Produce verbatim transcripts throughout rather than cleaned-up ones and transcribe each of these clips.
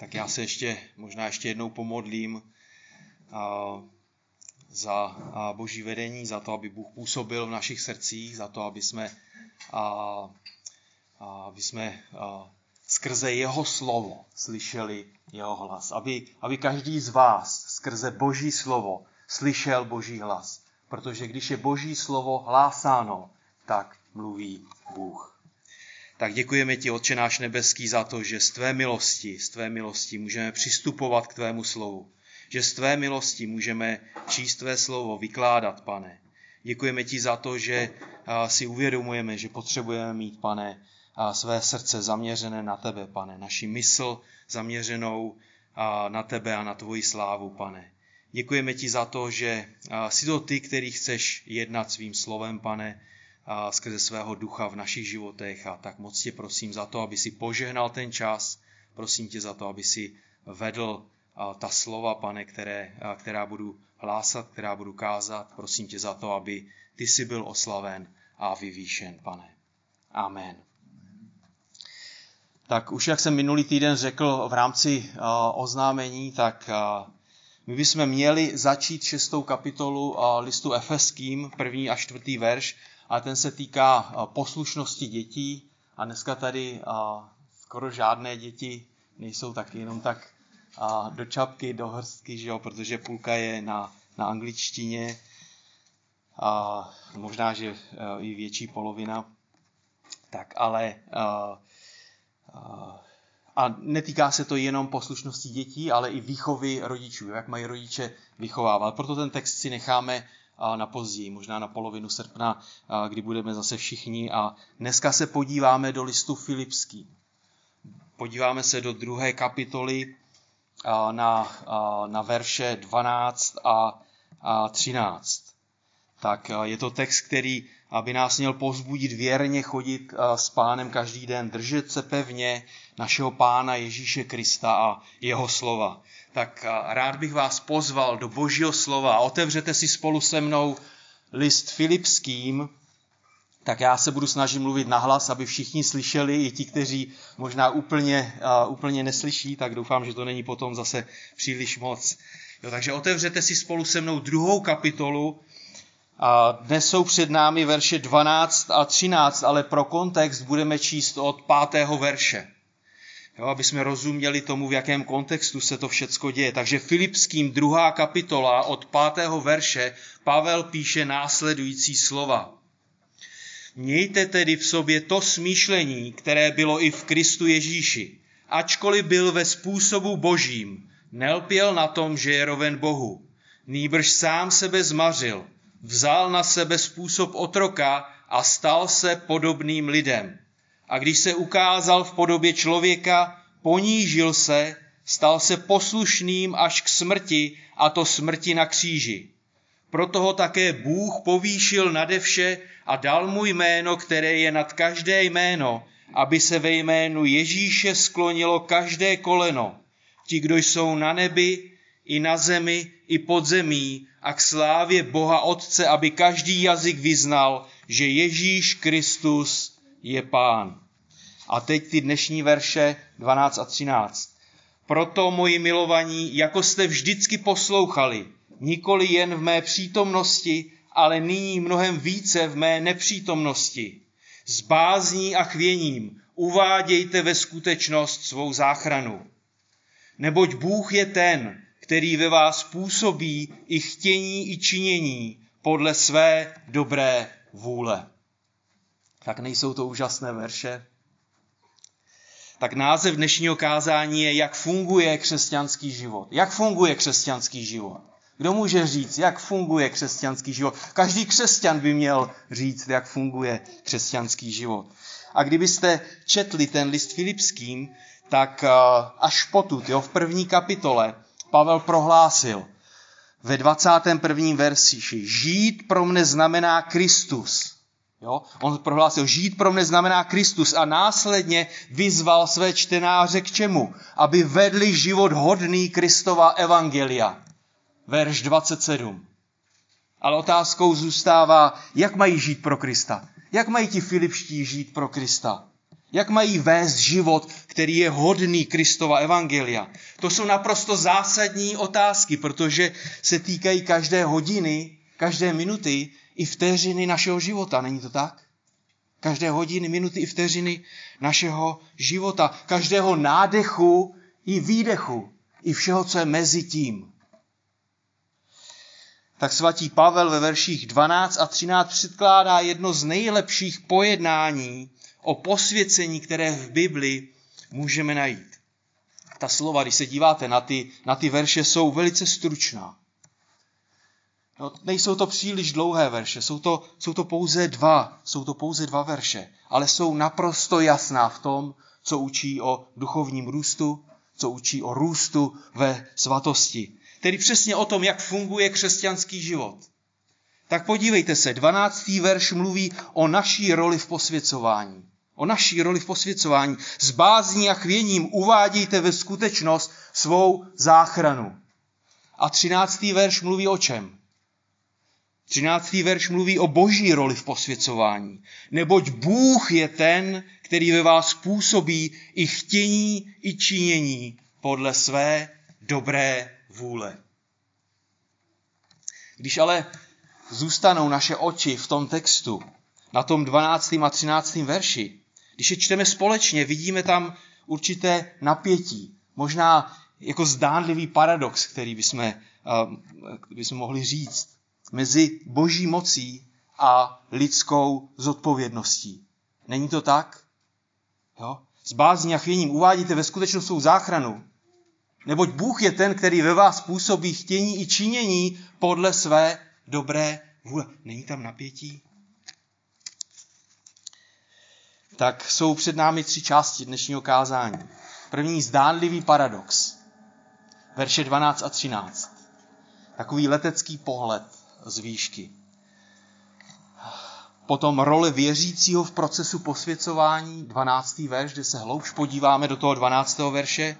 Tak já se ještě, možná ještě jednou pomodlím za Boží vedení, za to, aby Bůh působil v našich srdcích, za to, aby jsme, aby jsme skrze jeho slovo slyšeli jeho hlas. Aby, aby každý z vás skrze Boží slovo slyšel Boží hlas. Protože když je Boží slovo hlásáno, tak mluví Bůh. Tak děkujeme ti, Otče náš nebeský, za to, že z tvé milosti, z tvé milosti můžeme přistupovat k tvému slovu. Že z tvé milosti můžeme číst tvé slovo, vykládat, pane. Děkujeme ti za to, že si uvědomujeme, že potřebujeme mít, pane, své srdce zaměřené na tebe, pane. Naši mysl zaměřenou na tebe a na tvoji slávu, pane. Děkujeme ti za to, že jsi to ty, který chceš jednat svým slovem, pane, a skrze svého ducha v našich životech. A tak moc tě prosím za to, aby si požehnal ten čas. Prosím tě za to, aby si vedl ta slova, pane, které, která budu hlásat, která budu kázat. Prosím tě za to, aby ty jsi byl oslaven a vyvýšen, pane. Amen. Tak už jak jsem minulý týden řekl v rámci uh, oznámení, tak uh, my bychom měli začít šestou kapitolu uh, listu Efeským, první a čtvrtý verš, a ten se týká poslušnosti dětí. A dneska tady a, skoro žádné děti nejsou taky jenom tak a, do čapky, do hrstky, že jo, protože půlka je na, na angličtině. A, možná, že a, i větší polovina. Tak, ale a, a, a netýká se to jenom poslušnosti dětí, ale i výchovy rodičů, jak mají rodiče vychovávat. Proto ten text si necháme na později, možná na polovinu srpna, kdy budeme zase všichni. A dneska se podíváme do listu Filipským. Podíváme se do druhé kapitoly na, na verše dvanáct a třináct. Tak je to text, který by nás měl povzbudit věrně chodit s pánem každý den, držet se pevně našeho pána Ježíše Krista a jeho slova. Tak rád bych vás pozval do Božího slova a otevřete si spolu se mnou list Filipským. Tak já se budu snažit mluvit nahlas, aby všichni slyšeli, i ti, kteří možná úplně, uh, úplně neslyší, tak doufám, že to není potom zase příliš moc. Jo, takže otevřete si spolu se mnou druhou kapitolu. A dnes jsou před námi verše dvanáct a třináct, ale pro kontext budeme číst od pátého verše. Jo, aby jsme rozuměli tomu, v jakém kontextu se to všecko děje. Takže Filipským druhá kapitola od pátého verše Pavel píše následující slova. Mějte tedy v sobě to smýšlení, které bylo i v Kristu Ježíši. Ačkoliv byl ve způsobu božím, nelpěl na tom, že je roven Bohu. Nýbrž sám sebe zmařil, vzal na sebe způsob otroka a stal se podobným lidem. A když se ukázal v podobě člověka, ponížil se, stal se poslušným až k smrti, a to smrti na kříži. Proto ho také Bůh povýšil nade vše a dal mu jméno, které je nad každé jméno, aby se ve jménu Ježíše sklonilo každé koleno. Ti, kdo jsou na nebi, i na zemi, i pod zemí, a k slávě Boha Otce, aby každý jazyk vyznal, že Ježíš Kristus je Pán. A teď ty dnešní verše dvanáct a třináct. Proto, moji milovaní, jako jste vždycky poslouchali, nikoli jen v mé přítomnosti, ale nyní mnohem více v mé nepřítomnosti, s bázní a chvěním uvádějte ve skutečnost svou záchranu. Neboť Bůh je ten, který ve vás působí i chtění, i činění podle své dobré vůle. Tak nejsou to úžasné verše? Tak název dnešního kázání je, jak funguje křesťanský život. Jak funguje křesťanský život? Kdo může říct, jak funguje křesťanský život? Každý křesťan by měl říct, jak funguje křesťanský život. A kdybyste četli ten list Filipským, tak až potud, jo, v první kapitole, Pavel prohlásil ve dvacátém prvním verši, že žít pro mne znamená Kristus. Jo? On prohlásil, žít pro mne znamená Kristus, a následně vyzval své čtenáře k čemu? Aby vedli život hodný Kristova evangelia. Verš dvacet sedm. Ale otázkou zůstává, jak mají žít pro Krista? Jak mají ti filipští žít pro Krista? Jak mají vést život, který je hodný Kristova evangelia? To jsou naprosto zásadní otázky, protože se týkají každé hodiny, každé minuty i vteřiny našeho života. Není to tak? Každé hodiny, minuty i vteřiny našeho života. Každého nádechu i výdechu. I všeho, co je mezi tím. Tak svatý Pavel ve verších dvanáct a třináct předkládá jedno z nejlepších pojednání o posvěcení, které v Bibli můžeme najít. Ta slova, když se díváte na ty, na ty verše, jsou velice stručná. No, nejsou to příliš dlouhé verše, jsou to, jsou to pouze dva, jsou to pouze dva verše, ale jsou naprosto jasná v tom, co učí o duchovním růstu, co učí o růstu ve svatosti. Tedy přesně o tom, jak funguje křesťanský život. Tak podívejte se, dvanáctý verš mluví o naší roli v posvěcování. O naší roli v posvěcování. S bázní a chvěním uvádějte ve skutečnost svou záchranu. A třináctý verš mluví o čem? třináctý verš mluví o boží roli v posvěcování. Neboť Bůh je ten, který ve vás působí i chtění, i činění podle své dobré vůle. Když ale zůstanou naše oči v tom textu, na tom dvanáctém a třináctém verši, když je čteme společně, vidíme tam určité napětí, možná jako zdánlivý paradox, který bychom, bychom mohli říct, mezi boží mocí a lidskou zodpovědností. Není to tak? Jo? S bázní a chvěním uvádíte ve skutečnost svou záchranu, neboť Bůh je ten, který ve vás působí chtění i činění podle své dobré vůle. Není tam napětí? Tak jsou před námi tři části dnešního kázání. První zdánlivý paradox. Verše dvanáct a třináct. Takový letecký pohled z výšky. Potom role věřícího v procesu posvěcování. dvanáctý verš, kde se hloubš podíváme do toho dvanáctého verše.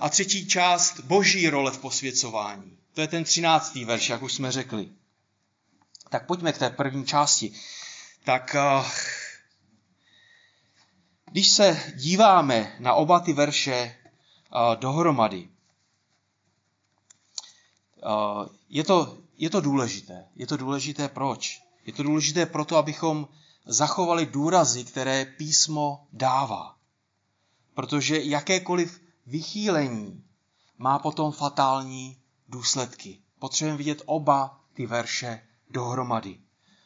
A třetí část boží role v posvěcování. To je ten třináctý verš, jak už jsme řekli. Tak pojďme k té první části. Tak když se díváme na oba ty verše dohromady, je to, je to důležité. Je to důležité proč? Je to důležité proto, abychom zachovali důrazy, které písmo dává. Protože jakékoliv vychýlení má potom fatální důsledky. Potřebujeme vidět oba ty verše dohromady.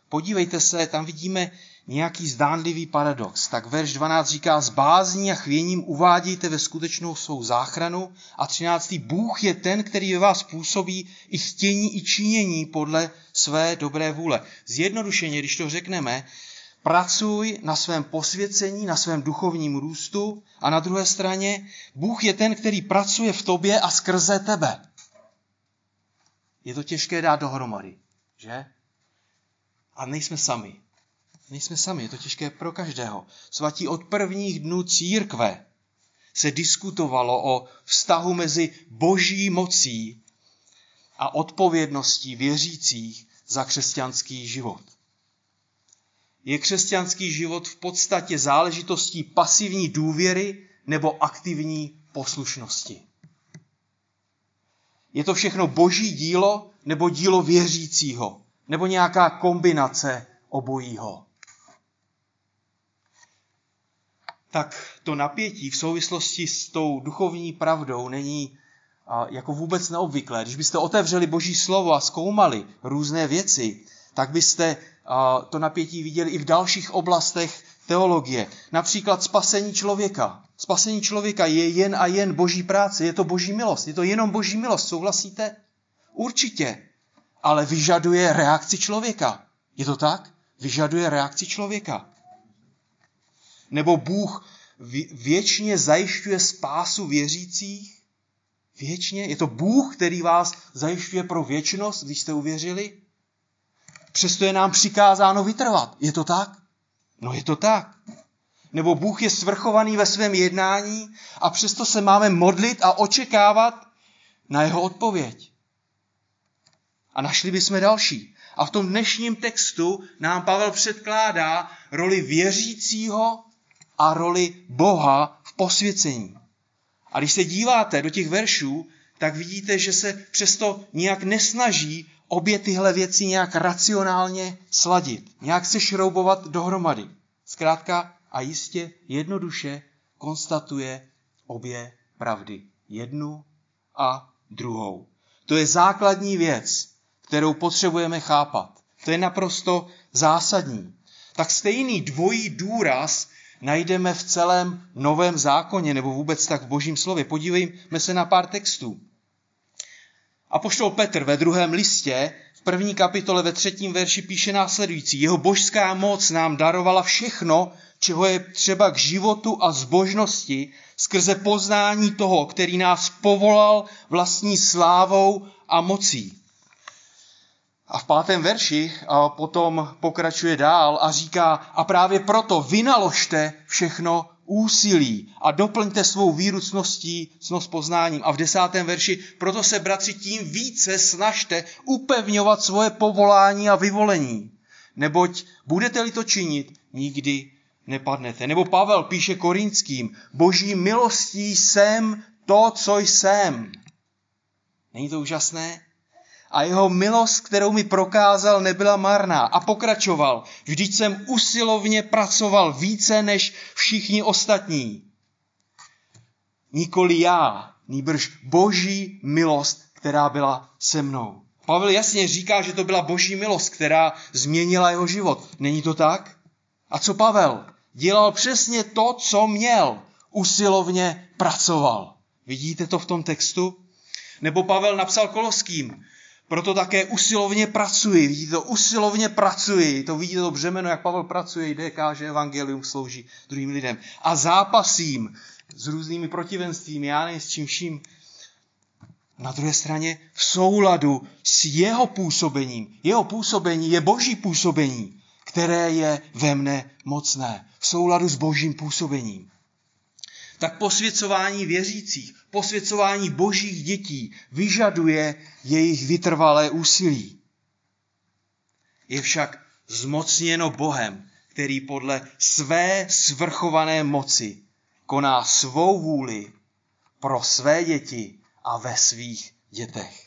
Podívejte se, tam vidíme nějaký zdánlivý paradox. Tak verš dvanáct říká, s bázní a chvěním uvádějte ve skutečnou svou záchranu. A třináctý Bůh je ten, který ve vás působí i chtění, i činění podle své dobré vůle. Zjednodušeně, když to řekneme, pracuj na svém posvěcení, na svém duchovním růstu a na druhé straně Bůh je ten, který pracuje v tobě a skrze tebe. Je to těžké dát dohromady, že? A nejsme sami. Nejsme sami, je to těžké pro každého. Svatí, od prvních dnů církve se diskutovalo o vztahu mezi boží mocí a odpovědností věřících za křesťanský život. Je křesťanský život v podstatě záležitostí pasivní důvěry nebo aktivní poslušnosti? Je to všechno boží dílo nebo dílo věřícího? Nebo nějaká kombinace obojího? Tak to napětí v souvislosti s tou duchovní pravdou není jako vůbec neobvyklé. Když byste otevřeli boží slovo a zkoumali různé věci, tak byste to napětí viděli i v dalších oblastech teologie. Například spasení člověka. Spasení člověka je jen a jen boží práce, je to boží milost. Je to jenom boží milost, souhlasíte? Určitě, ale vyžaduje reakci člověka. Je to tak? Vyžaduje reakci člověka. Nebo Bůh věčně zajišťuje spásu věřících? Věčně? Je to Bůh, který vás zajišťuje pro věčnost, když jste uvěřili? Přesto je nám přikázáno vytrvat. Je to tak? No je to tak. Nebo Bůh je svrchovaný ve svém jednání a přesto se máme modlit a očekávat na jeho odpověď. A našli bychom další. A v tom dnešním textu nám Pavel předkládá roli věřícího a roli Boha v v posvěcení. A když se díváte do těch veršů, tak vidíte, že se přesto nějak nesnaží obě tyhle věci nějak racionálně sladit, nějak se šroubovat dohromady. Zkrátka a jistě jednoduše konstatuje obě pravdy. Jednu a druhou. To je základní věc, kterou potřebujeme chápat. To je naprosto zásadní. Tak stejný dvojí důraz najdeme v celém Novém zákoně, nebo vůbec tak v Božím slově. Podívejme se na pár textů. Apoštol Petr ve druhém listě, v první kapitole ve třetím verši píše následující. Jeho božská moc nám darovala všechno, čeho je třeba k životu a zbožnosti, skrze poznání toho, který nás povolal vlastní slávou a mocí. A v pátém verši a potom pokračuje dál a říká, a právě proto vynaložte všechno úsilí a doplňte svou víru cností, cnost poznáním. A v desátém verši, proto se, bratři, tím více snažte upevňovat svoje povolání a vyvolení, neboť budete-li to činit, nikdy nepadnete. Nebo Pavel píše Korinským, boží milostí jsem to, co jsem. Není to úžasné? A jeho milost, kterou mi prokázal, nebyla marná. A pokračoval. Vždyť jsem usilovně pracoval více než všichni ostatní. Nikoli já, nýbrž boží milost, která byla se mnou. Pavel jasně říká, že to byla boží milost, která změnila jeho život. Není to tak? A co Pavel? Dělal přesně to, co měl. Usilovně pracoval. Vidíte to v tom textu? Nebo Pavel napsal Koloským. Proto také usilovně pracuji. Vidíte to? Usilovně pracuji. To vidíte to břemeno, jak Pavel pracuje, jde, káže evangelium, slouží druhým lidem. A zápasím s různými protivenstvími, já ne s čím vším. Na druhé straně v souladu s jeho působením. Jeho působení je boží působení, které je ve mne mocné. V souladu s božím působením. Tak posvěcování věřících, posvěcování božích dětí vyžaduje jejich vytrvalé úsilí. Je však zmocněno Bohem, který podle své svrchované moci koná svou vůli pro své děti a ve svých dětech.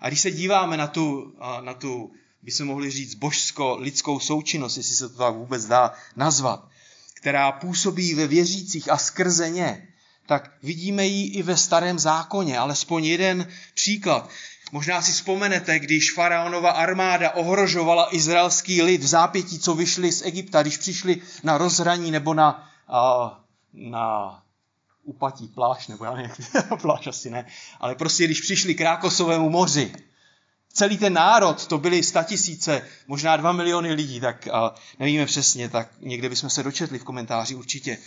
A když se díváme na tu, na tu bychom mohli říct, božsko-lidskou součinnost, jestli se to tak vůbec dá nazvat, která působí ve věřících a skrze ně, tak vidíme ji i ve Starém zákoně, alespoň jeden příklad. Možná si vzpomenete, když faraonova armáda ohrožovala izraelský lid v zápětí, co vyšli z Egypta, když přišli na rozhraní nebo na, na, na upatí pláž, nebo já nevím, pláž asi ne, ale prostě když přišli k Rákosovému moři. Celý ten národ, to byly statisíce, možná dva miliony lidí, tak a nevíme přesně, tak někde bychom se dočetli v komentáři určitě.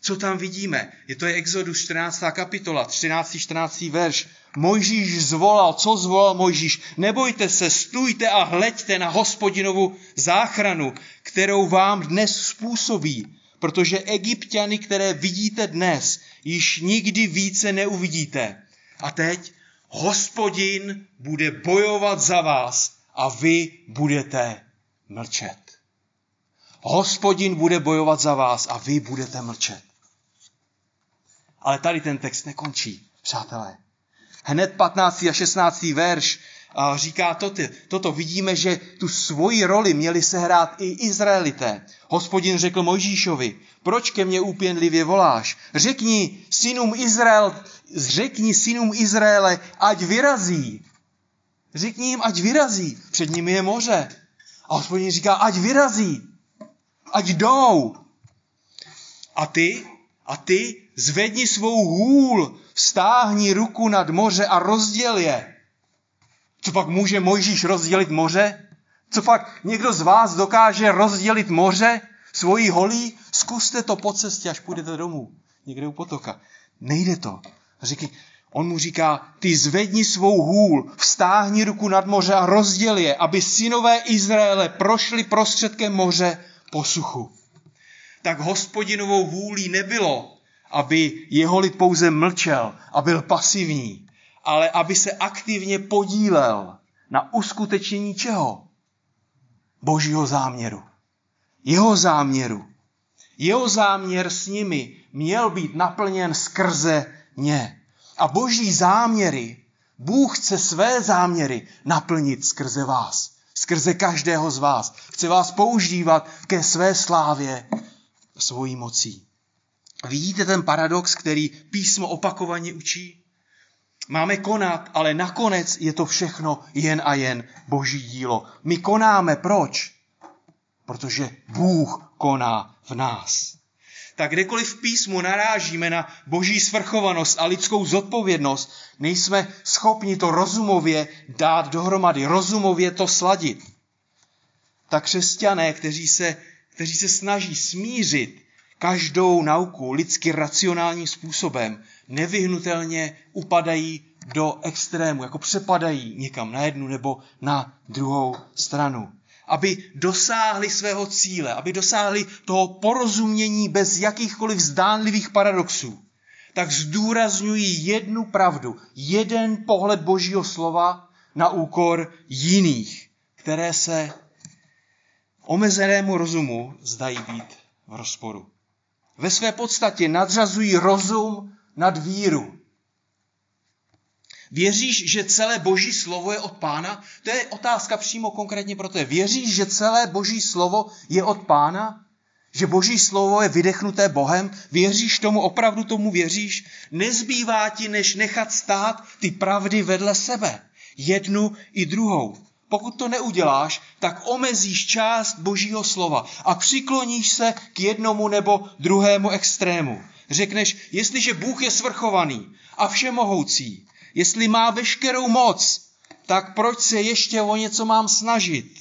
Co tam vidíme? Je to je Exodus čtrnáctá kapitola, třináctý čtrnáctý verš. Mojžíš zvolal, co zvolal Mojžíš? Nebojte se, stůjte a hleďte na Hospodinovu záchranu, kterou vám dnes způsobí, protože Egypťany, které vidíte dnes, již nikdy více neuvidíte. A teď? Hospodin bude bojovat za vás a vy budete mlčet. Hospodin bude bojovat za vás a vy budete mlčet. Ale tady ten text nekončí, přátelé. Hned patnáctý a šestnáctý verš říká toto. Toto vidíme, že tu svoji roli měli sehrát i Izraelité. Hospodin řekl Mojžíšovi, proč ke mně úpěnlivě voláš? Řekni synům Izrael, Řekni synům Izraele, ať vyrazí. Řekni jim, ať vyrazí. Před nimi je moře. A Hospodin říká, ať vyrazí. Ať jdou. A ty, a ty zvedni svou hůl, vztáhni ruku nad moře a rozděl je. Co pak může Mojžíš rozdělit moře? Co pak někdo z vás dokáže rozdělit moře svojí holí? Zkuste to po cestě, až půjdete domů. Někde u potoka. Nejde to. Říkaj, on mu říká, ty zvedni svou hůl, vztáhni ruku nad moře a rozděl je, aby synové Izraele prošli prostředkem moře po suchu. Tak Hospodinovou vůlí nebylo, aby jeho lid pouze mlčel a byl pasivní, ale aby se aktivně podílel na uskutečnění čeho? Božího záměru. Jeho záměru. Jeho záměr s nimi měl být naplněn skrze ně. A boží záměry, Bůh chce své záměry naplnit skrze vás, skrze každého z vás. Chce vás používat ke své slávě, svojí mocí. Vidíte ten paradox, který písmo opakovaně učí? Máme konat, ale nakonec je to všechno jen a jen boží dílo. My konáme, proč? Protože Bůh koná v nás. Tak kdekoliv v písmu narážíme na boží svrchovanost a lidskou zodpovědnost, nejsme schopni to rozumově dát dohromady, rozumově to sladit. Tak křesťané, kteří se, kteří se snaží smířit každou nauku lidsky racionálním způsobem, nevyhnutelně upadají do extrému, jako přepadají někam na jednu nebo na druhou stranu. Aby dosáhli svého cíle, aby dosáhli toho porozumění bez jakýchkoliv zdánlivých paradoxů, tak zdůrazňují jednu pravdu, jeden pohled božího slova na úkor jiných, které se omezenému rozumu zdají být v rozporu. Ve své podstatě nadřazují rozum nad víru. Věříš, že celé boží slovo je od pána? To je otázka přímo konkrétně pro tebe. Věříš, že celé boží slovo je od pána? Že boží slovo je vydechnuté Bohem? Věříš tomu? Opravdu tomu věříš? Nezbývá ti, než nechat stát ty pravdy vedle sebe. Jednu i druhou. Pokud to neuděláš, tak omezíš část božího slova a přikloníš se k jednomu nebo druhému extrému. Řekneš, jestliže Bůh je svrchovaný a všemohoucí, jestli má veškerou moc, tak proč se ještě o něco mám snažit?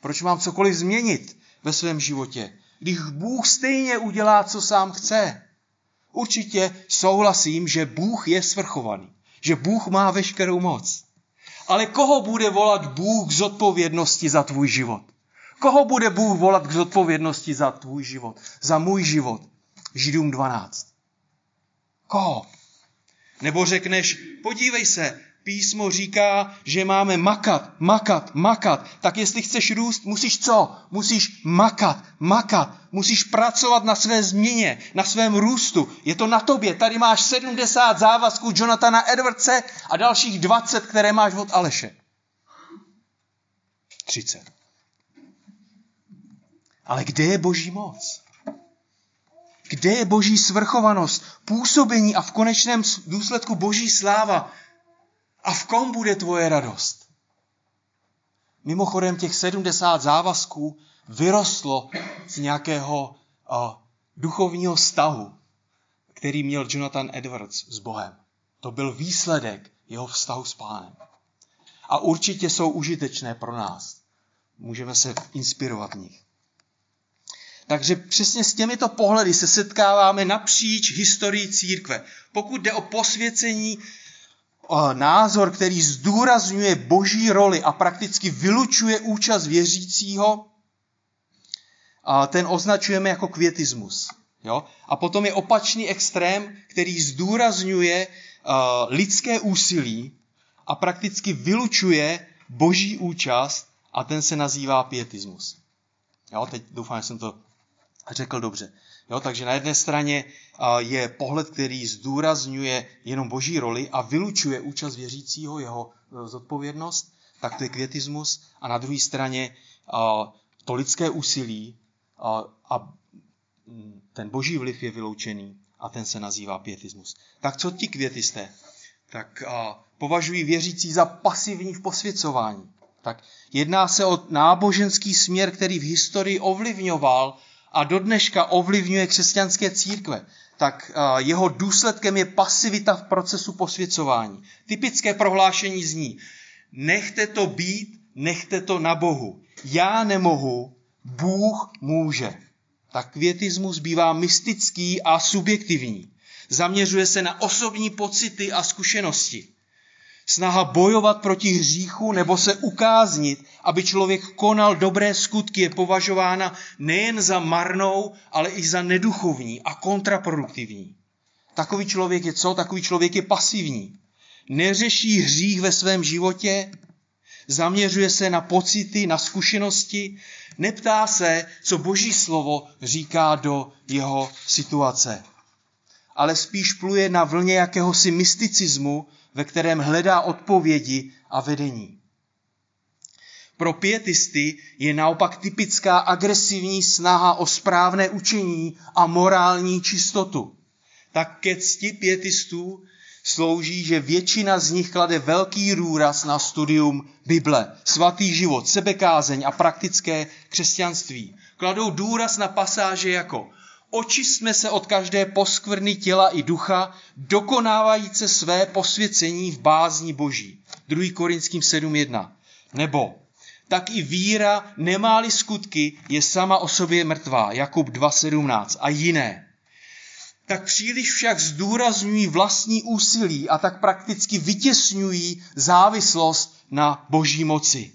Proč mám cokoliv změnit ve svém životě, když Bůh stejně udělá, co sám chce? Určitě souhlasím, že Bůh je svrchovaný, že Bůh má veškerou moc. Ale koho bude volat Bůh k zodpovědnosti za tvůj život? Koho bude Bůh volat k zodpovědnosti za tvůj život? Za můj život? Židům dvanáct. Koho? Nebo řekneš, podívej se, písmo říká, že máme makat, makat, makat. Tak jestli chceš růst, musíš co? Musíš makat, makat. Musíš pracovat na své změně, na svém růstu. Je to na tobě. Tady máš sedmdesát závazků Jonathana Edwardse a dalších dvacet, které máš od Aleše. třicet. Ale kde je boží moc? Kde je boží svrchovanost, působení a v konečném důsledku boží sláva? A v kom bude tvoje radost? Mimochodem těch sedmdesát závazků vyrostlo z nějakého uh, duchovního vztahu, který měl Jonathan Edwards s Bohem. To byl výsledek jeho vztahu s pánem. A určitě jsou užitečné pro nás. Můžeme se inspirovat v nich. Takže přesně s těmito pohledy se setkáváme napříč historii církve. Pokud jde o posvěcení, názor, který zdůrazňuje boží roli a prakticky vylučuje účast věřícího, ten označujeme jako květismus. Jo? A potom je opačný extrém, který zdůrazňuje lidské úsilí a prakticky vylučuje boží účast a ten se nazývá pietismus. Jo? Teď doufám, že jsem to řekl dobře. Jo, takže na jedné straně je pohled, který zdůrazňuje jenom boží roli a vylučuje účast věřícího, jeho zodpovědnost, tak to je květismus. A na druhé straně to lidské úsilí a ten boží vliv je vyloučený a ten se nazývá pietismus. Tak co ti květisté? Tak považují věřící za pasivní v posvěcování. Tak jedná se o náboženský směr, který v historii ovlivňoval a dodneška ovlivňuje křesťanské církve, tak jeho důsledkem je pasivita v procesu posvěcování. Typické prohlášení zní, nechte to být, nechte to na Bohu. Já nemohu, Bůh může. Tak květismus bývá mystický a subjektivní. Zaměřuje se na osobní pocity a zkušenosti. Snaha bojovat proti hříchu nebo se ukáznit, aby člověk konal dobré skutky, je považována nejen za marnou, ale i za neduchovní a kontraproduktivní. Takový člověk je co? Takový člověk je pasivní. Neřeší hřích ve svém životě, zaměřuje se na pocity, na zkušenosti, neptá se, co Boží slovo říká do jeho situace. Ale spíš pluje na vlně jakéhosi mysticismu, ve kterém hledá odpovědi a vedení. Pro pietisty je naopak typická agresivní snaha o správné učení a morální čistotu. Tak ke cti pietistů slouží, že většina z nich klade velký důraz na studium Bible, svatý život, sebekázeň a praktické křesťanství. Kladou důraz na pasáže jako: očistme se od každé poskvrny těla i ducha, dokonávajíce své posvěcení v bázni Boží. druhá Korinským sedm jedna. Nebo: tak i víra, nemá-li skutky, je sama o sobě mrtvá. Jakub dva sedmnáct. A jiné. Tak příliš však zdůrazňují vlastní úsilí a tak prakticky vytěsňují závislost na Boží moci.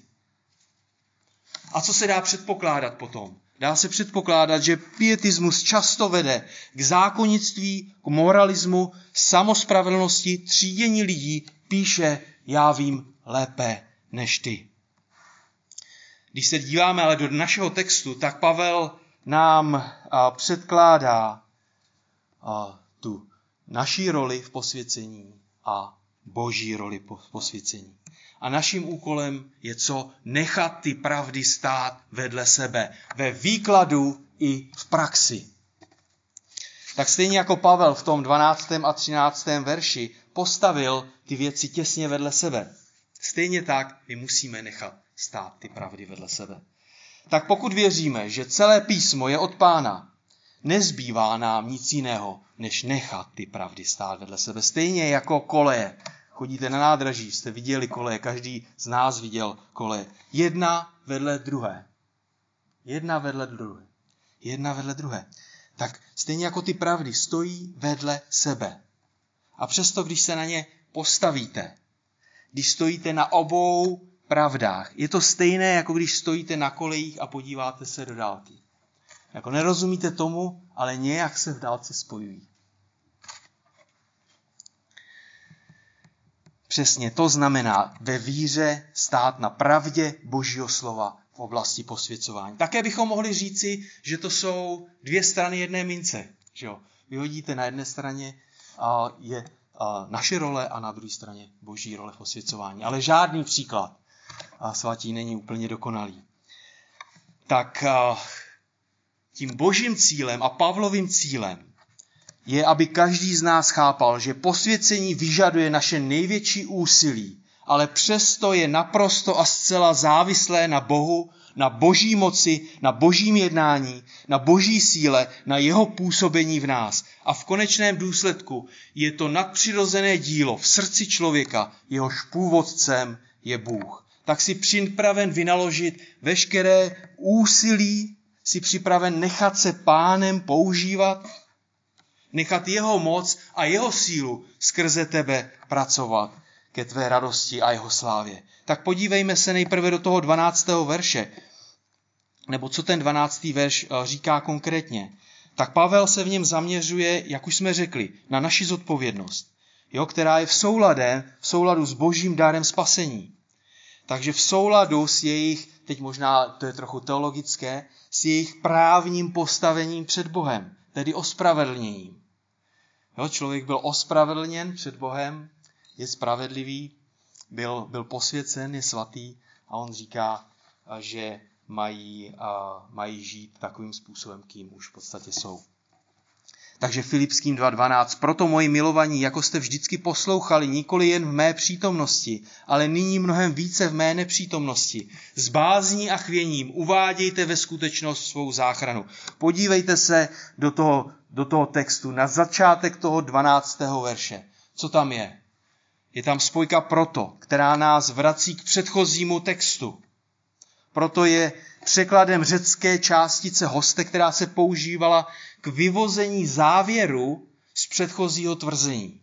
A co se dá předpokládat potom? Dá se předpokládat, že pietismus často vede k zákonnictví, k moralismu, samospravedlnosti, třídění lidí, píše: já vím lépe než ty. Když se díváme ale do našeho textu, tak Pavel nám předkládá tu naší roli v posvěcení a Boží roli v posvěcení. A naším úkolem je co? Nechat ty pravdy stát vedle sebe. Ve výkladu i v praxi. Tak stejně jako Pavel v tom dvanáctém a třináctém verši postavil ty věci těsně vedle sebe, stejně tak my musíme nechat stát ty pravdy vedle sebe. Tak pokud věříme, že celé písmo je od Pána, nezbývá nám nic jiného, než nechat ty pravdy stát vedle sebe. Stejně jako koleje. Chodíte na nádraží, jste viděli koleje, každý z nás viděl koleje. Jedna vedle druhé. Jedna vedle druhé. Jedna vedle druhé. Tak stejně jako ty pravdy stojí vedle sebe. A přesto, když se na ně postavíte, když stojíte na obou pravdách, je to stejné, jako když stojíte na kolejích a podíváte se do dálky. Jako nerozumíte tomu, ale nějak se v dálce spojují. Přesně to znamená ve víře stát na pravdě Božího slova v oblasti posvěcování. Také bychom mohli říci, že to jsou dvě strany jedné mince. Že jo? Vyhodíte na jedné straně a je a naše role a na druhé straně Boží role v posvěcování. Ale žádný příklad a svatý není úplně dokonalý. Tak a tím Božím cílem a Pavlovým cílem je, aby každý z nás chápal, že posvěcení vyžaduje naše největší úsilí, ale přesto je naprosto a zcela závislé na Bohu, na Boží moci, na Božím jednání, na Boží síle, na jeho působení v nás. A v konečném důsledku je to nadpřirozené dílo v srdci člověka, jehož původcem je Bůh. Tak si připraven vynaložit veškeré úsilí, si připraven nechat se Pánem používat, nechat jeho moc a jeho sílu skrze tebe pracovat ke tvé radosti a jeho slávě. Tak podívejme se nejprve do toho dvanáctého verše, nebo co ten dvanáctý verš říká konkrétně. Tak Pavel se v něm zaměřuje, jak už jsme řekli, na naši zodpovědnost, jo, která je v souladě, v souladu s Božím darem spasení. Takže v souladu s jejich, teď možná to je trochu teologické, s jejich právním postavením před Bohem, tedy ospravedlněním. Jo, člověk byl ospravedlněn před Bohem, je spravedlivý, byl, byl posvěcen, je svatý a on říká, že mají, mají žít takovým způsobem, kým už v podstatě jsou. Takže Filipským dva dvanáct. Proto, moji milovaní, jako jste vždycky poslouchali, nikoli jen v mé přítomnosti, ale nyní mnohem více v mé nepřítomnosti, s bázní a chvěním uvádějte ve skutečnost svou záchranu. Podívejte se do toho, do toho textu, na začátek toho dvanáctého verše. Co tam je? Je tam spojka proto, která nás vrací k předchozímu textu. Proto je překladem řecké částice hoste, která se používala k vyvození závěru z předchozího tvrzení.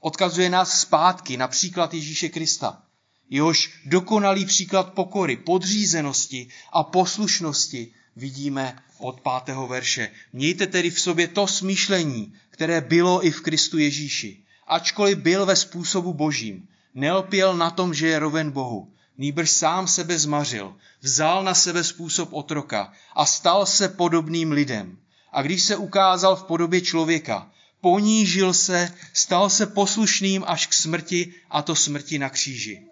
Odkazuje nás zpátky na příklad Ježíše Krista. Jehož dokonalý příklad pokory, podřízenosti a poslušnosti vidíme od pátého verše. Mějte tedy v sobě to smýšlení, které bylo i v Kristu Ježíši. Ačkoliv byl ve způsobu Božím, nelpěl na tom, že je roven Bohu. nýbrž sám sebe zmařil, vzal na sebe způsob otroka a stal se podobným lidem. A když se ukázal v podobě člověka, ponížil se, stal se poslušným až k smrti, a to smrti na kříži.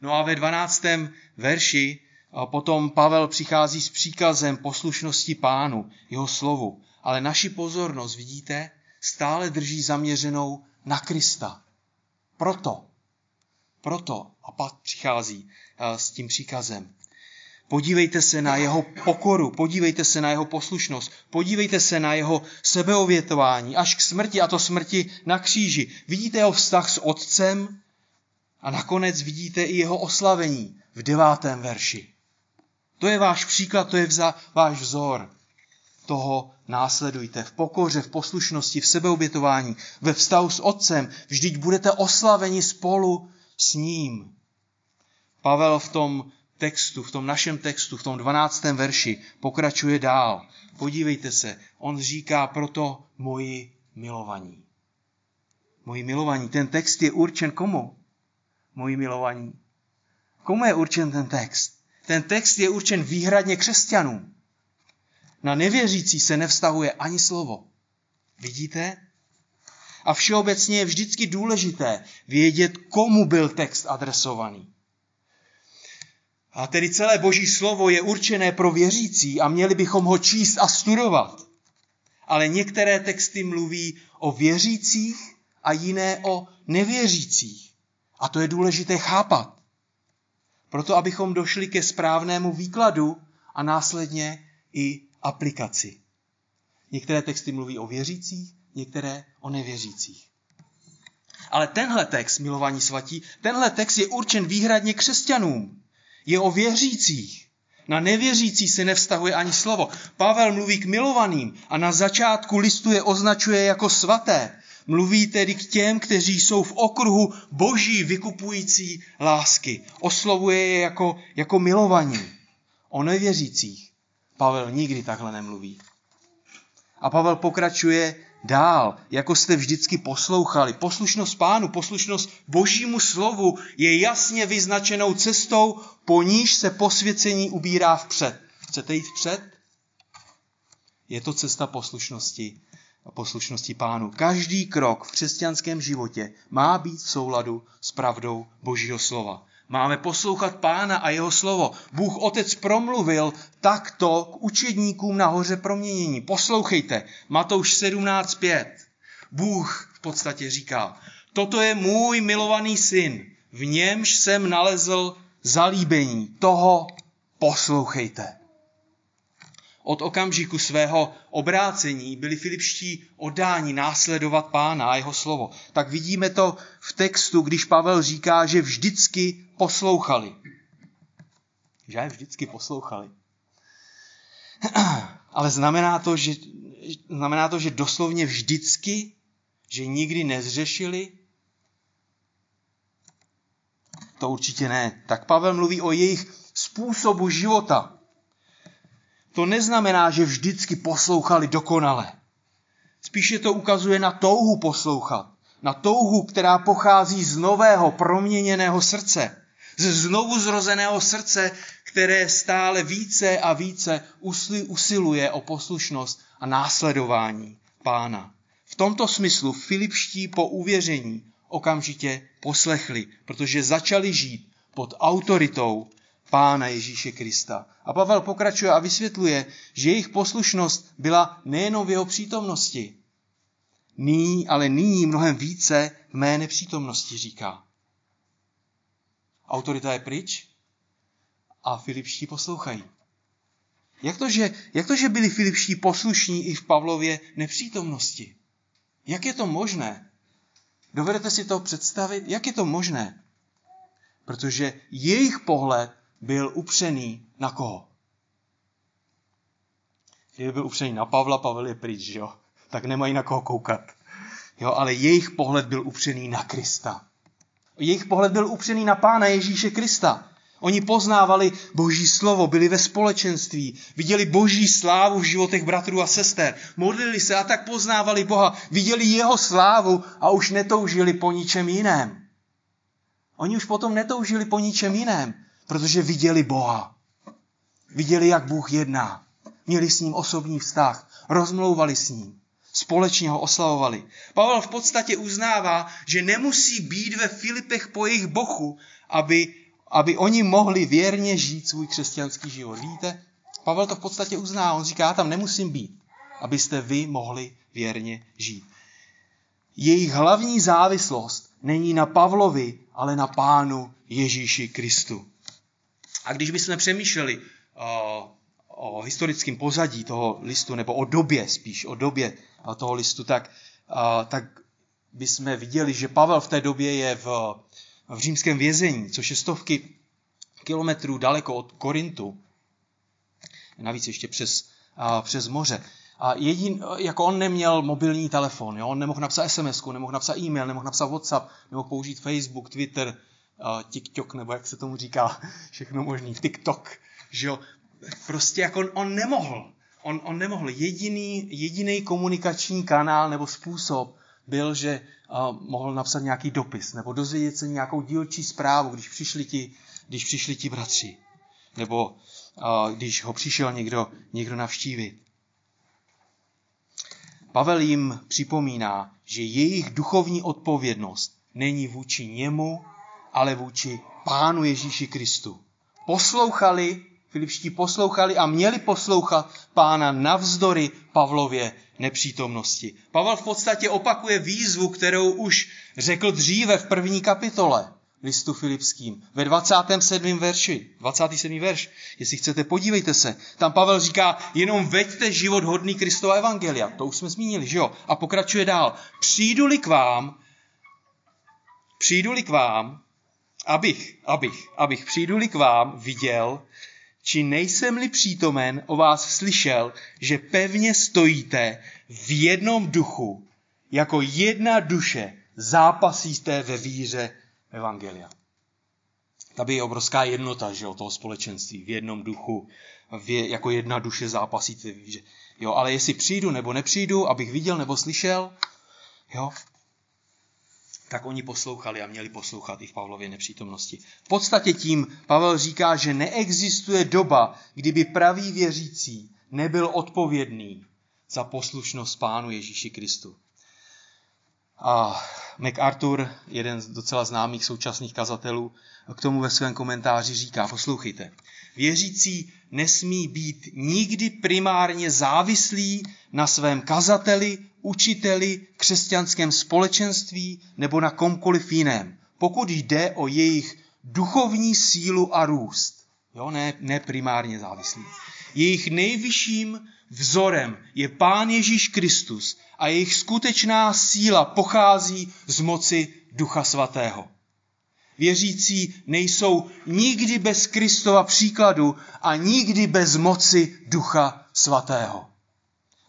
No a ve dvanáctém verši potom Pavel přichází s příkazem poslušnosti Pánu, jeho slovu. Ale naši pozornost, vidíte, stále drží zaměřenou na Krista. Proto, proto, a pak přichází s tím příkazem. Podívejte se na jeho pokoru, podívejte se na jeho poslušnost, podívejte se na jeho sebeobětování až k smrti, a to smrti na kříži. Vidíte jeho vztah s Otcem a nakonec vidíte i jeho oslavení v devátém verši. To je váš příklad, to je vza, váš vzor. Toho následujte v pokoře, v poslušnosti, v sebeobětování, ve vztahu s Otcem. Vždyť budete oslaveni spolu s ním. Pavel v tom textu, v tom našem textu, v tom dvanáctém verši pokračuje dál. Podívejte se, on říká proto moji milovaní. Moji milovaní, ten text je určen komu? Moji milovaní. Komu je určen ten text? Ten text je určen výhradně křesťanům. Na nevěřící se nevztahuje ani slovo. Vidíte? A všeobecně je vždycky důležité vědět, komu byl text adresovaný. A tedy celé Boží slovo je určené pro věřící a měli bychom ho číst a studovat. Ale některé texty mluví o věřících a jiné o nevěřících. A to je důležité chápat. Proto, abychom došli ke správnému výkladu a následně i aplikaci. Některé texty mluví o věřících, některé o nevěřících. Ale tenhle text, milovaní svatí, tenhle text je určen výhradně křesťanům. Je o věřících. Na nevěřící se nevztahuje ani slovo. Pavel mluví k milovaným a na začátku listu je označuje jako svaté. Mluví tedy k těm, kteří jsou v okruhu Boží vykupující lásky. Oslovuje je jako, jako milovaní. O nevěřících Pavel nikdy takhle nemluví. A Pavel pokračuje dál, jako jste vždycky poslouchali. Poslušnost Pánu, poslušnost Božímu slovu je jasně vyznačenou cestou, po níž se posvěcení ubírá vpřed. Chcete jít vpřed? Je to cesta poslušnosti, poslušnosti Pánu. Každý krok v křesťanském životě má být v souladu s pravdou Božího slova. Máme poslouchat Pána a jeho slovo. Bůh Otec promluvil takto k učedníkům na hoře proměnění. Poslouchejte, Matouš sedmnáct pět. Bůh v podstatě říká, toto je můj milovaný syn, v němž jsem nalezl zalíbení. Toho poslouchejte. Od okamžiku svého obrácení byli filipští oddáni následovat Pána a jeho slovo. Tak vidíme to v textu, když Pavel říká, že vždycky poslouchali. Že vždycky poslouchali. Ale znamená to, že, znamená to, že doslovně vždycky, že nikdy nezřešili? To určitě ne. Tak Pavel mluví o jejich způsobu života. To neznamená, že vždycky poslouchali dokonale. Spíše to ukazuje na touhu poslouchat. Na touhu, která pochází z nového, proměněného srdce. Ze znovu zrozeného srdce, které stále více a více usiluje o poslušnost a následování Pána. V tomto smyslu filipští po uvěření okamžitě poslechli, protože začali žít pod autoritou Pána Ježíše Krista. A Pavel pokračuje a vysvětluje, že jejich poslušnost byla nejenom v jeho přítomnosti, nyní, ale nyní mnohem více v mé nepřítomnosti, říká. Autorita je pryč a filipští poslouchají. Jak to, že, jak to, že byli filipští poslušní i v Pavlově nepřítomnosti? Jak je to možné? Dovedete si to představit? Jak je to možné? Protože jejich pohled byl upřený na koho? Kdyby byl upřený na Pavla, Pavel je pryč, že jo? Tak nemají na koho koukat. Jo, ale jejich pohled byl upřený na Krista. Jejich pohled byl upřený na Pána Ježíše Krista. Oni poznávali Boží slovo, byli ve společenství, viděli Boží slávu v životech bratrů a sester, modlili se a tak poznávali Boha, viděli jeho slávu a už netoužili po ničem jiném. Oni už potom netoužili po ničem jiném, protože viděli Boha. Viděli, jak Bůh jedná. Měli s ním osobní vztah. Rozmlouvali s ním. Společně ho oslavovali. Pavel v podstatě uznává, že nemusí být ve Filipech po jejich bochu, aby, aby oni mohli věrně žít svůj křesťanský život. Víte? Pavel to v podstatě uzná. On říká, já tam nemusím být, abyste vy mohli věrně žít. Jejich hlavní závislost není na Pavlovi, ale na Pánu Ježíši Kristu. A když bychom přemýšleli o, o historickém pozadí toho listu, nebo o době spíš, o době toho listu, tak, tak bychom viděli, že Pavel v té době je v, v římském vězení, což je stovky kilometrů daleko od Korintu, navíc ještě přes, přes moře. A jedin, jako on neměl mobilní telefon, jo? On nemohl napsat SMSku, nemohl napsat e-mail, nemohl napsat WhatsApp, nemohl použít Facebook, Twitter, uh, TikTok, nebo jak se tomu říká, všechno možný, TikTok, že jo? Prostě jako on, on nemohl, on, on nemohl. Jediný, jediný komunikační kanál nebo způsob byl, že uh, mohl napsat nějaký dopis, nebo dozvědět se nějakou dílčí zprávu, když přišli ti, když přišli ti bratři, nebo uh, když ho přišel někdo, někdo navštívit. Pavel jim připomíná, že jejich duchovní odpovědnost není vůči němu, ale vůči Pánu Ježíši Kristu. Poslouchali, Filipští poslouchali a měli poslouchat Pána navzdory Pavlově nepřítomnosti. Pavel v podstatě opakuje výzvu, kterou už řekl dříve v první kapitole listu Filipským, ve dvacátém sedmém verši, dvacátý sedmý verš. Jestli chcete, podívejte se. Tam Pavel říká, jenom veďte život hodný Kristova evangelia. To už jsme zmínili, že jo? A pokračuje dál. Přijdu-li k vám, přijdu-li k vám, abych, abych, abych, přijdu-li k vám, viděl, či nejsem-li přítomen, o vás slyšel, že pevně stojíte v jednom duchu, jako jedna duše zápasíte ve víře evangelia. Tady je obrovská jednota, že jo, toho společenství v jednom duchu, v, jako jedna duše zápasíte. Že, jo, ale jestli přijdu nebo nepřijdu, abych viděl nebo slyšel, jo, tak oni poslouchali a měli poslouchat i v Pavlově nepřítomnosti. V podstatě tím Pavel říká, že neexistuje doba, kdyby pravý věřící nebyl odpovědný za poslušnost Pánu Ježíši Kristu. A MacArthur, jeden z docela známých současných kazatelů, k tomu ve svém komentáři říká, poslouchejte, věřící nesmí být nikdy primárně závislí na svém kazateli, učiteli, křesťanském společenství nebo na komkoliv jiném, pokud jde o jejich duchovní sílu a růst. Jo, ne, ne primárně závislí. Jejich nejvyšším vzorem je Pán Ježíš Kristus a jejich skutečná síla pochází z moci Ducha Svatého. Věřící nejsou nikdy bez Kristova příkladu a nikdy bez moci Ducha Svatého.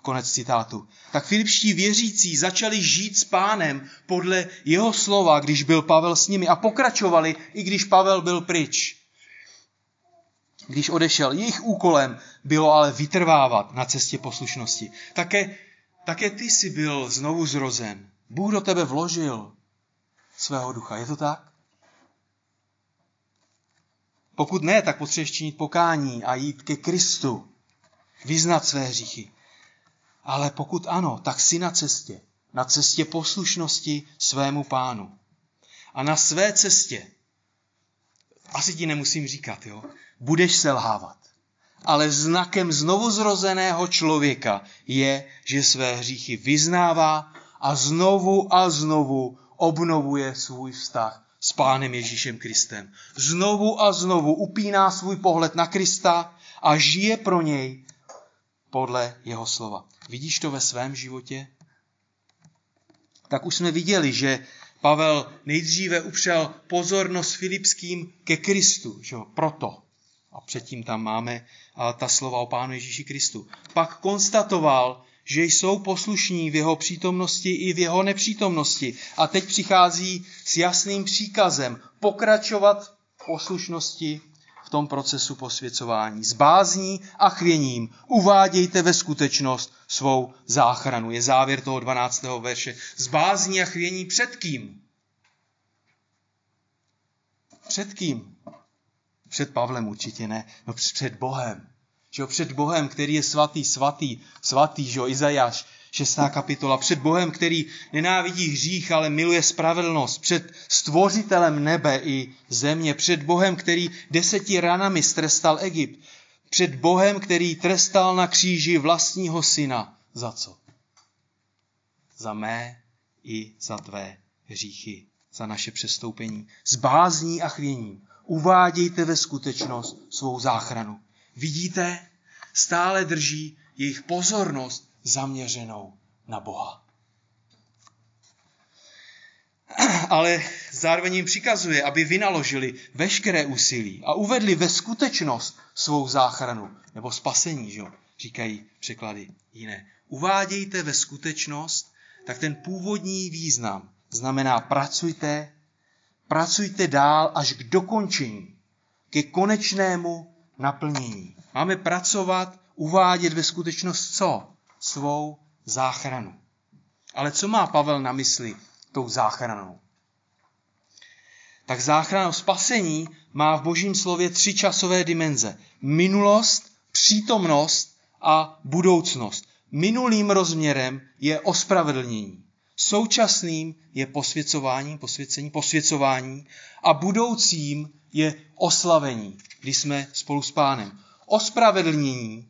Konec citátu. Tak filipští věřící začali žít s Pánem podle jeho slova, když byl Pavel s nimi, a pokračovali, i když Pavel byl pryč. Když odešel, jejich úkolem bylo ale vytrvávat na cestě poslušnosti. Také, také ty jsi byl znovu zrozen. Bůh do tebe vložil svého ducha. Je to tak? Pokud ne, tak potřebuješ činit pokání a jít ke Kristu. Vyznat své hříchy. Ale pokud ano, tak jsi na cestě. Na cestě poslušnosti svému Pánu. A na své cestě, asi ti nemusím říkat, jo, budeš selhávat. Ale znakem znovuzrozeného člověka je, že své hříchy vyznává a znovu a znovu obnovuje svůj vztah s Pánem Ježíšem Kristem. Znovu a znovu upíná svůj pohled na Krista a žije pro něj podle jeho slova. Vidíš to ve svém životě? Tak už jsme viděli, že Pavel nejdříve upřel pozornost Filipským ke Kristu, že jo, proto. A předtím tam máme ta slova o Pánu Ježíši Kristu. Pak konstatoval, že jsou poslušní v jeho přítomnosti i v jeho nepřítomnosti. A teď přichází s jasným příkazem pokračovat v poslušnosti v tom procesu posvěcování. S bázní a chvěním uvádějte ve skutečnost svou záchranu. Je závěr toho dvanáctého verše. S bázní a chvění před kým? Před kým? Před Pavlem určitě ne. No před Bohem. Že jo? Před Bohem, který je svatý, svatý, svatý, že jo? Izajáš, šestá kapitola. Před Bohem, který nenávidí hřích, ale miluje spravedlnost. Před stvořitelem nebe i země. Před Bohem, který deseti ranami strestal Egypt. Před Bohem, který trestal na kříži vlastního syna. Za co? Za mé i za tvé hříchy. Za naše přestoupení. S bázní a chvěním uvádějte ve skutečnost svou záchranu. Vidíte, stále drží jejich pozornost zaměřenou na Boha. Ale zároveň jim přikazuje, aby vynaložili veškeré úsilí a uvedli ve skutečnost svou záchranu, nebo spasení, že? Říkají překlady jiné. Uvádějte ve skutečnost, tak ten původní význam znamená pracujte, pracujte dál až k dokončení, ke konečnému naplnění. Máme pracovat, uvádět ve skutečnost co? Svou záchranu. Ale co má Pavel na mysli tou záchranou? Tak záchrana, spasení má v Božím slově tři časové dimenze. Minulost, přítomnost a budoucnost. Minulým rozměrem je ospravedlnění. Současným je posvěcování, posvěcení, posvěcování a budoucím je oslavení, když jsme spolu s Pánem. Ospravedlnění,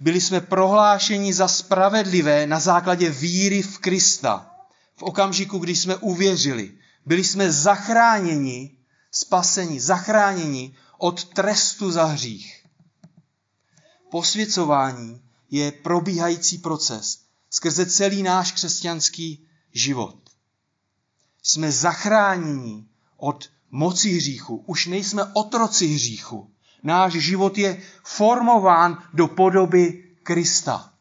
byli jsme prohlášeni za spravedlivé na základě víry v Krista. V okamžiku, když jsme uvěřili, byli jsme zachráněni, spaseni, zachráněni od trestu za hřích. Posvěcování je probíhající proces skrze celý náš křesťanský život. Jsme zachráněni od moci hříchu. Už nejsme otroci hříchu. Náš život je formován do podoby Krista.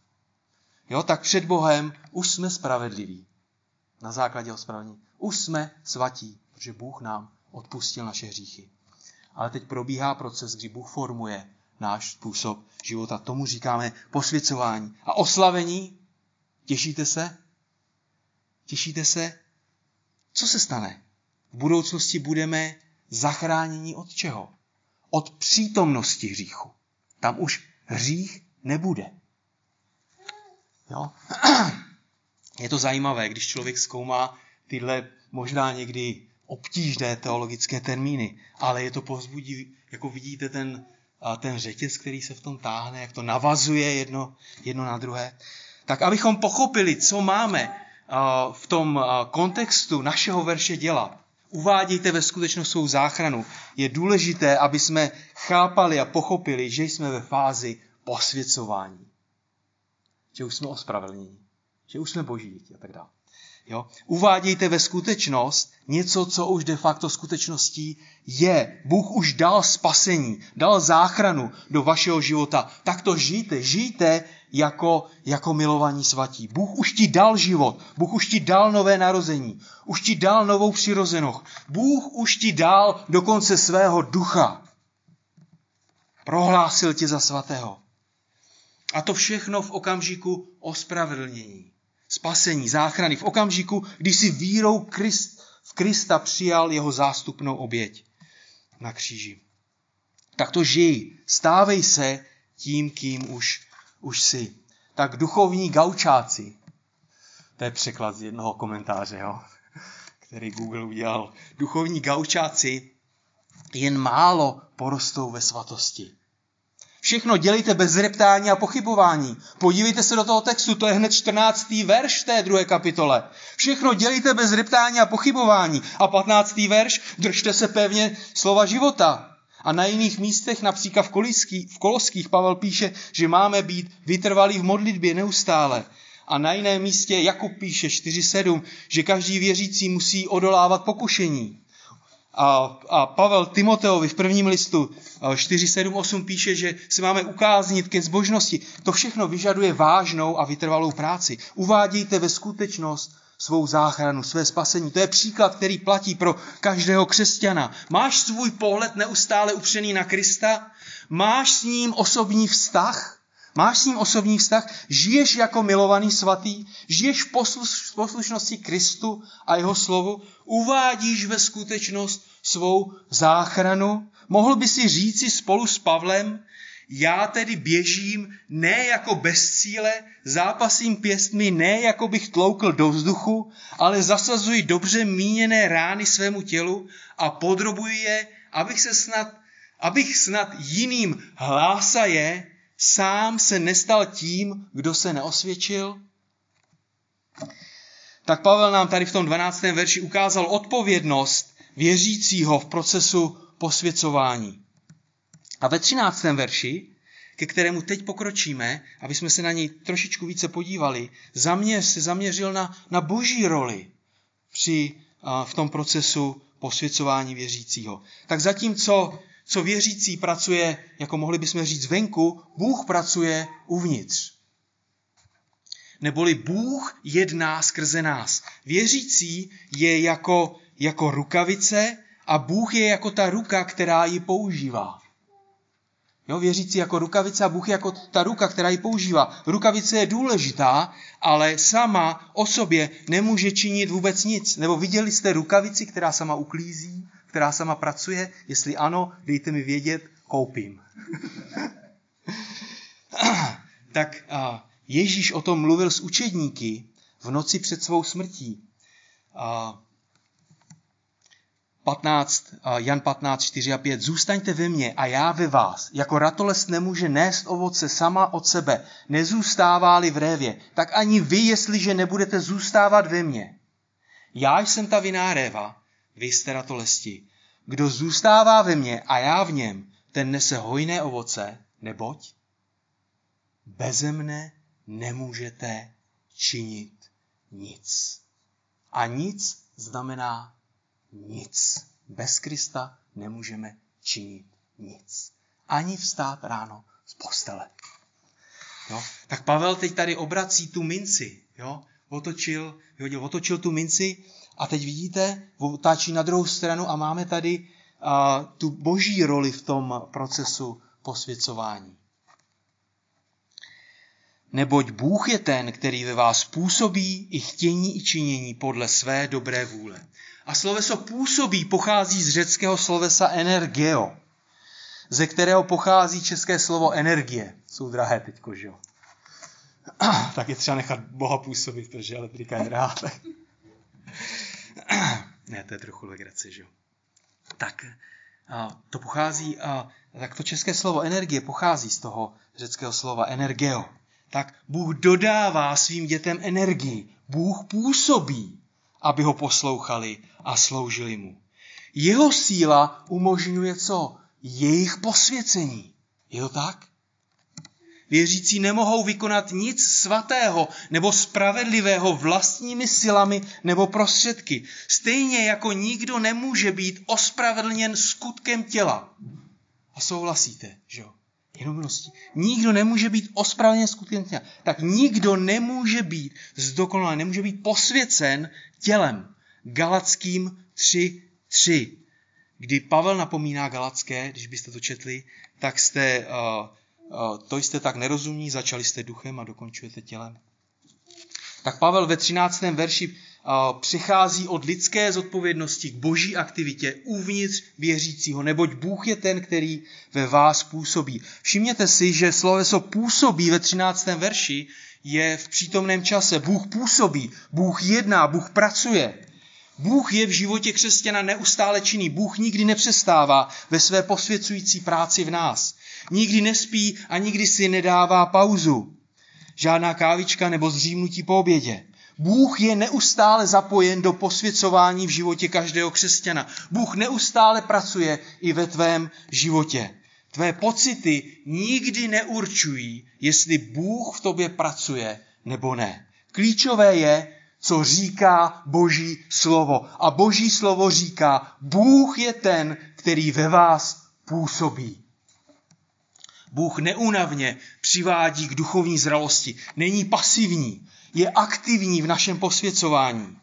Jo, tak před Bohem už jsme spravedliví. Na základě ospravedlnění. Už jsme svatí, protože Bůh nám odpustil naše hříchy. Ale teď probíhá proces, kdy Bůh formuje náš způsob života. Tomu říkáme posvěcování. A oslavení? Těšíte se? Těšíte se? Co se stane? V budoucnosti budeme zachráněni od čeho? Od přítomnosti hříchu. Tam už hřích nebude. Jo? Je to zajímavé, když člověk zkoumá tyhle možná někdy obtížné teologické termíny, ale je to povzbudí, jako vidíte ten, ten řetěz, který se v tom táhne, jak to navazuje jedno, jedno na druhé. Tak abychom pochopili, co máme v tom kontextu našeho verše dělat, uvádějte ve skutečnost svou záchranu, je důležité, aby jsme chápali a pochopili, že jsme ve fázi posvěcování. Že už jsme ospravedlněni. Že už jsme boží děti a tak dále. Jo? Uvádějte ve skutečnost něco, co už de facto skutečností je. Bůh už dal spasení, dal záchranu do vašeho života. Tak to žijte, žijte jako, jako milovaní svatí. Bůh už ti dal život, Bůh už ti dal nové narození, už ti dal novou přirozenost. Bůh už ti dal dokonce svého ducha. Prohlásil tě za svatého. A to všechno v okamžiku ospravedlnění. Spasení, záchrany, v okamžiku, když si vírou Krist, v Krista přijal jeho zástupnou oběť na kříži. Tak to žij, stávej se tím, kým už, už jsi. Tak duchovní gaučáci, to je překlad z jednoho komentáře, jo, který Google udělal. Duchovní gaučáci jen málo porostou ve svatosti. Všechno dělejte bez reptání a pochybování. Podívejte se do toho textu, to je hned čtrnáctý verš v té druhé kapitole. Všechno dělejte bez reptání a pochybování. A patnáctý verš, držte se pevně slova života. A na jiných místech, například v, Kolíský, v Koloských, Pavel píše, že máme být vytrvalí v modlitbě neustále. A na jiném místě Jakub píše čtyři sedm, že každý věřící musí odolávat pokušení. A, a Pavel Timoteovi v prvním listu čtyři sedm osm píše, že se máme ukáznit ke zbožnosti. To všechno vyžaduje vážnou a vytrvalou práci. Uvádějte ve skutečnost svou záchranu, své spasení. To je příklad, který platí pro každého křesťana. Máš svůj pohled neustále upřený na Krista? Máš s ním osobní vztah? Máš s ním osobní vztah? Žiješ jako milovaný svatý? Žiješ v poslušnosti Kristu a jeho slovu? Uvádíš ve skutečnost svou záchranu? Mohl by si říci spolu s Pavlem: já tedy běžím ne jako bez cíle, zápasím pěstmi ne jako bych tloukl do vzduchu, ale zasazuji dobře míněné rány svému tělu a podrobuji je, abych se snad, abych snad jiným hlásaje sám se nestal tím, kdo se neosvědčil? Tak Pavel nám tady v tom dvanáctém verši ukázal odpovědnost věřícího v procesu posvěcování. A ve třináctém verši, ke kterému teď pokročíme, aby jsme se na něj trošičku více podívali, zaměř, se zaměřil na, na boží roli při, a, v tom procesu posvěcování věřícího. Tak zatímco co věřící pracuje, jako mohli bychom říct venku, Bůh pracuje uvnitř. Neboli Bůh jedná skrze nás. Věřící je jako, jako rukavice a Bůh je jako ta ruka, která ji používá. Jo, věřící jako rukavice a Bůh je jako ta ruka, která ji používá. Rukavice je důležitá, ale sama o sobě nemůže činit vůbec nic. Nebo viděli jste rukavici, která sama uklízí, která sama pracuje? Jestli ano, dejte mi vědět, koupím. Tak a, Ježíš o tom mluvil s učedníky v noci před svou smrtí. A, patnáct, Jan patnáct, čtyři a pět. Zůstaňte ve mně a já ve vás. Jako ratolest nemůže nést ovoce sama od sebe, nezůstává-li v révě, tak ani vy, jestliže nebudete zůstávat ve mně. Já jsem ta vinná réva, vy jste ratolesti. Kdo zůstává ve mně a já v něm, ten nese hojné ovoce, neboť beze mne nemůžete činit nic. A nic znamená nic. Bez Krista nemůžeme činit nic. Ani vstát ráno z postele. Jo? Tak Pavel teď tady obrací tu minci. Jo? Otočil, vyhodil, otočil tu minci a teď vidíte, otáčí na druhou stranu a máme tady uh, tu boží roli v tom procesu posvěcování. Neboť Bůh je ten, který ve vás působí i chtění i činění podle své dobré vůle. A sloveso působí pochází z řeckého slovesa energeo, ze kterého pochází české slovo energie. Jsou drahé teďko, že jo? Tak je třeba nechat Boha působit, protože elektrika je drahá. Ne, to je trochu legrace, že jo? Tak to pochází, tak to české slovo energie pochází z toho řeckého slova energeo. Tak Bůh dodává svým dětem energii. Bůh působí, aby ho poslouchali a sloužili mu. Jeho síla umožňuje co? Jejich posvěcení. Je to tak? Věřící nemohou vykonat nic svatého nebo spravedlivého vlastními silami nebo prostředky. Stejně jako nikdo nemůže být ospravedlněn skutkem těla. A souhlasíte, že jo? Jenomilostí. Nikdo nemůže být ospravedlněn skutkem těla. Tak nikdo nemůže být zdokonalen, nemůže být posvěcen tělem. Galackým tři tři. Kdy Pavel napomíná Galacké, když byste to četli, tak jste, uh, uh, to jste tak nerozumní, začali jste duchem a dokončujete tělem. Tak Pavel ve třináctém verši uh, přechází od lidské zodpovědnosti k boží aktivitě uvnitř věřícího, neboť Bůh je ten, který ve vás působí. Všimněte si, že sloveso působí ve třináctém verši je v přítomném čase. Bůh působí, Bůh jedná, Bůh pracuje. Bůh je v životě křesťana neustále činný. Bůh nikdy nepřestává ve své posvěcující práci v nás. Nikdy nespí a nikdy si nedává pauzu. Žádná kávička nebo zřímnutí po obědě. Bůh je neustále zapojen do posvěcování v životě každého křesťana. Bůh neustále pracuje i ve tvém životě. Tvé pocity nikdy neurčují, jestli Bůh v tobě pracuje nebo ne. Klíčové je, co říká Boží slovo. A Boží slovo říká, Bůh je ten, který ve vás působí. Bůh neúnavně přivádí k duchovní zralosti. Není pasivní, je aktivní v našem posvěcování.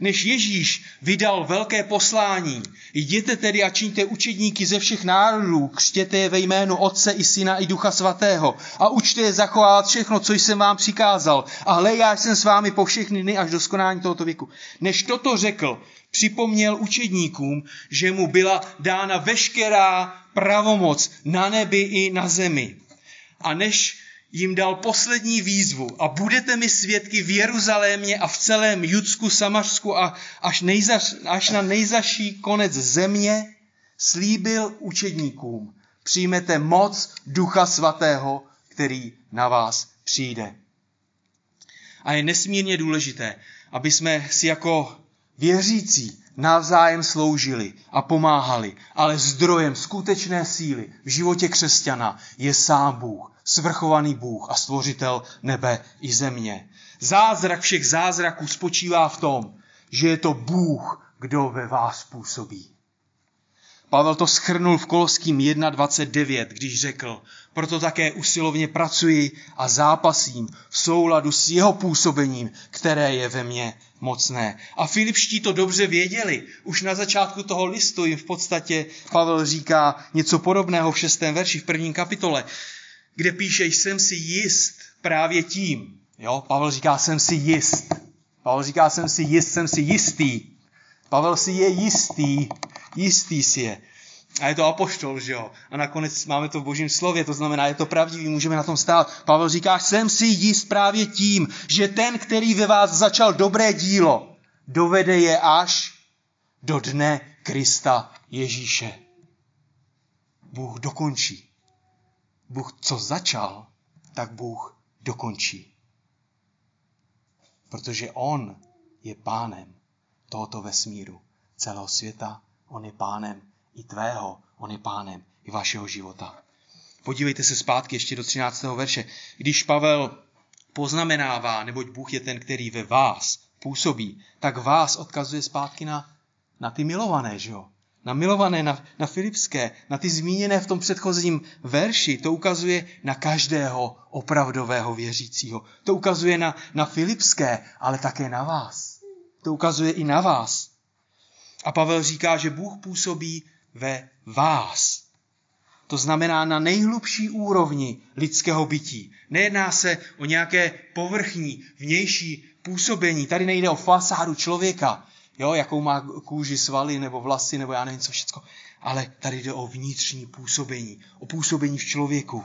než Ježíš vydal velké poslání. Jděte tedy a čiňte učedníky ze všech národů, křtěte je ve jménu Otce i Syna i Ducha Svatého a učte je zachovávat všechno, co jsem vám přikázal. A hle, já jsem s vámi po všechny dny až do skonání tohoto věku. Než toto řekl, připomněl učedníkům, že mu byla dána veškerá pravomoc na nebi i na zemi. A než jim dal poslední výzvu: a budete mi svědky v Jeruzalémě a v celém Judsku, Samařsku a až, nejzaš, až na nejzaší konec země, slíbil učedníkům: přijmete moc Ducha Svatého, který na vás přijde. A je nesmírně důležité, aby jsme si jako věřící navzájem sloužili a pomáhali, ale zdrojem skutečné síly v životě křesťana je sám Bůh, svrchovaný Bůh a stvořitel nebe i země. Zázrak všech zázraků spočívá v tom, že je to Bůh, kdo ve vás působí. Pavel to shrnul v Koloským jedna dvacet devět, když řekl: proto také usilovně pracuji a zápasím v souladu s jeho působením, které je ve mně mocné. A Filipští to dobře věděli. Už na začátku toho listu jim v podstatě Pavel říká něco podobného v šestém verši, v prvním kapitole, kde píše: jsem si jist právě tím. Jo? Pavel říká, jsem si jist. Pavel říká, jsem si jist, jsem si jistý. Pavel si je jistý, jistý si je. A je to apoštol, že jo? A nakonec máme to v Božím slově, to znamená, je to pravdivý, můžeme na tom stát. Pavel říká, jsem si jist právě tím, že ten, který ve vás začal dobré dílo, dovede je až do dne Krista Ježíše. Bůh dokončí. Bůh, co začal, tak Bůh dokončí. Protože on je pánem tohoto vesmíru, celého světa. On je pánem i tvého, on je pánem i vašeho života. Podívejte se zpátky ještě do třináctého verše. Když Pavel poznamenává, neboť Bůh je ten, který ve vás působí, tak vás odkazuje zpátky na, na ty milované, že jo? Na milované, na, na filipské, na ty zmíněné v tom předchozím verši. To ukazuje na každého opravdového věřícího. To ukazuje na, na filipské, ale také na vás. To ukazuje i na vás. A Pavel říká, že Bůh působí ve vás. To znamená na nejhlubší úrovni lidského bytí. Nejedná se o nějaké povrchní, vnější působení. Tady nejde o fasádu člověka, jo, jakou má kůži, svaly nebo vlasy, nebo já nevím co všecko. Ale tady jde o vnitřní působení, o působení v člověku.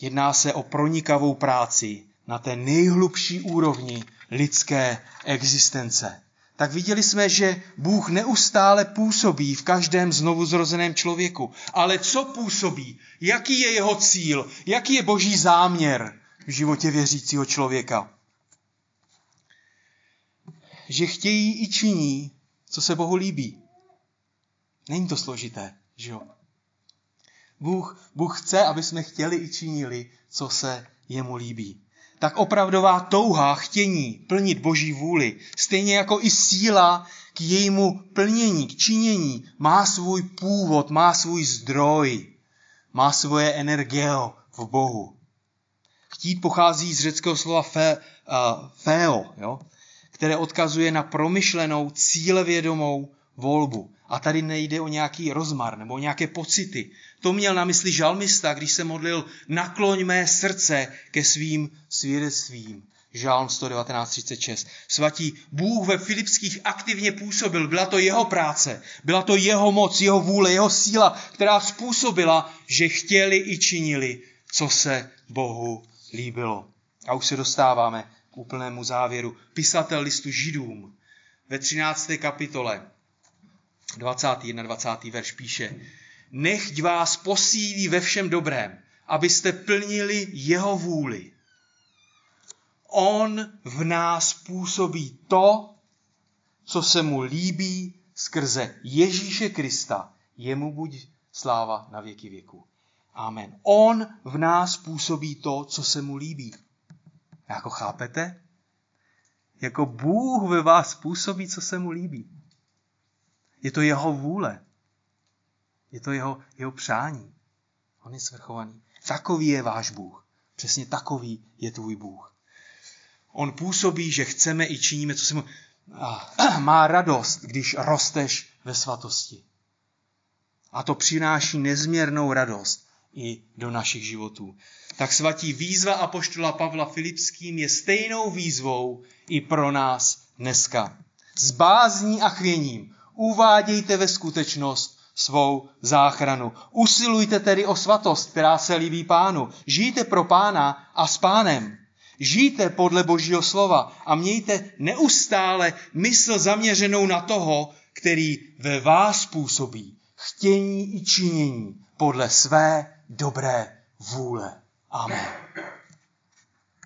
Jedná se o pronikavou práci na té nejhlubší úrovni lidské existence. Tak viděli jsme, že Bůh neustále působí v každém znovuzrozeném člověku. Ale co působí? Jaký je jeho cíl? Jaký je Boží záměr v životě věřícího člověka? Že chtějí i činí, co se Bohu líbí. Není to složité, že jo? Bůh, Bůh chce, aby jsme chtěli i činili, co se jemu líbí. Tak opravdová touha, chtění plnit Boží vůli, stejně jako i síla k jejímu plnění, k činění, má svůj původ, má svůj zdroj, má svoje energeo v Bohu. Chtít pochází z řeckého slova fe, uh, feo, jo? Které odkazuje na promyšlenou, cílevědomou volbu. A tady nejde o nějaký rozmar nebo o nějaké pocity. To měl na mysli žalmista, když se modlil: nakloň mé srdce ke svým svědectvím. Žálm sto devatenáct třicet šest. Svatí, Bůh ve Filipských aktivně působil. Byla to jeho práce, byla to jeho moc, jeho vůle, jeho síla, která způsobila, že chtěli i činili, co se Bohu líbilo. A už se dostáváme k úplnému závěru. Pisatel listu Židům ve třinácté kapitole dvacátý první dvacátý verš píše: nechť vás posílí ve všem dobrém, abyste plnili jeho vůli. On v nás působí to, co se mu líbí skrze Ježíše Krista. Jemu buď sláva na věky věku. Amen. On v nás působí to, co se mu líbí. Jako chápete? Jako Bůh ve vás působí, co se mu líbí. Je to jeho vůle. Je to jeho, jeho přání. On je svrchovaný. Takový je váš Bůh. Přesně takový je tvůj Bůh. On působí, že chceme i činíme, co se mu... Má radost, když rosteš ve svatosti. A to přináší nezměrnou radost i do našich životů. Tak svatí, výzva apoštola Pavla Filipským je stejnou výzvou i pro nás dneska. S bázní a chvěním uvádějte ve skutečnost svou záchranu. Usilujte tedy o svatost, která se líbí Pánu. Žijte pro Pána a s Pánem. Žijte podle Božího slova a mějte neustále mysl zaměřenou na toho, který ve vás působí chtění i činění podle své dobré vůle. Amen.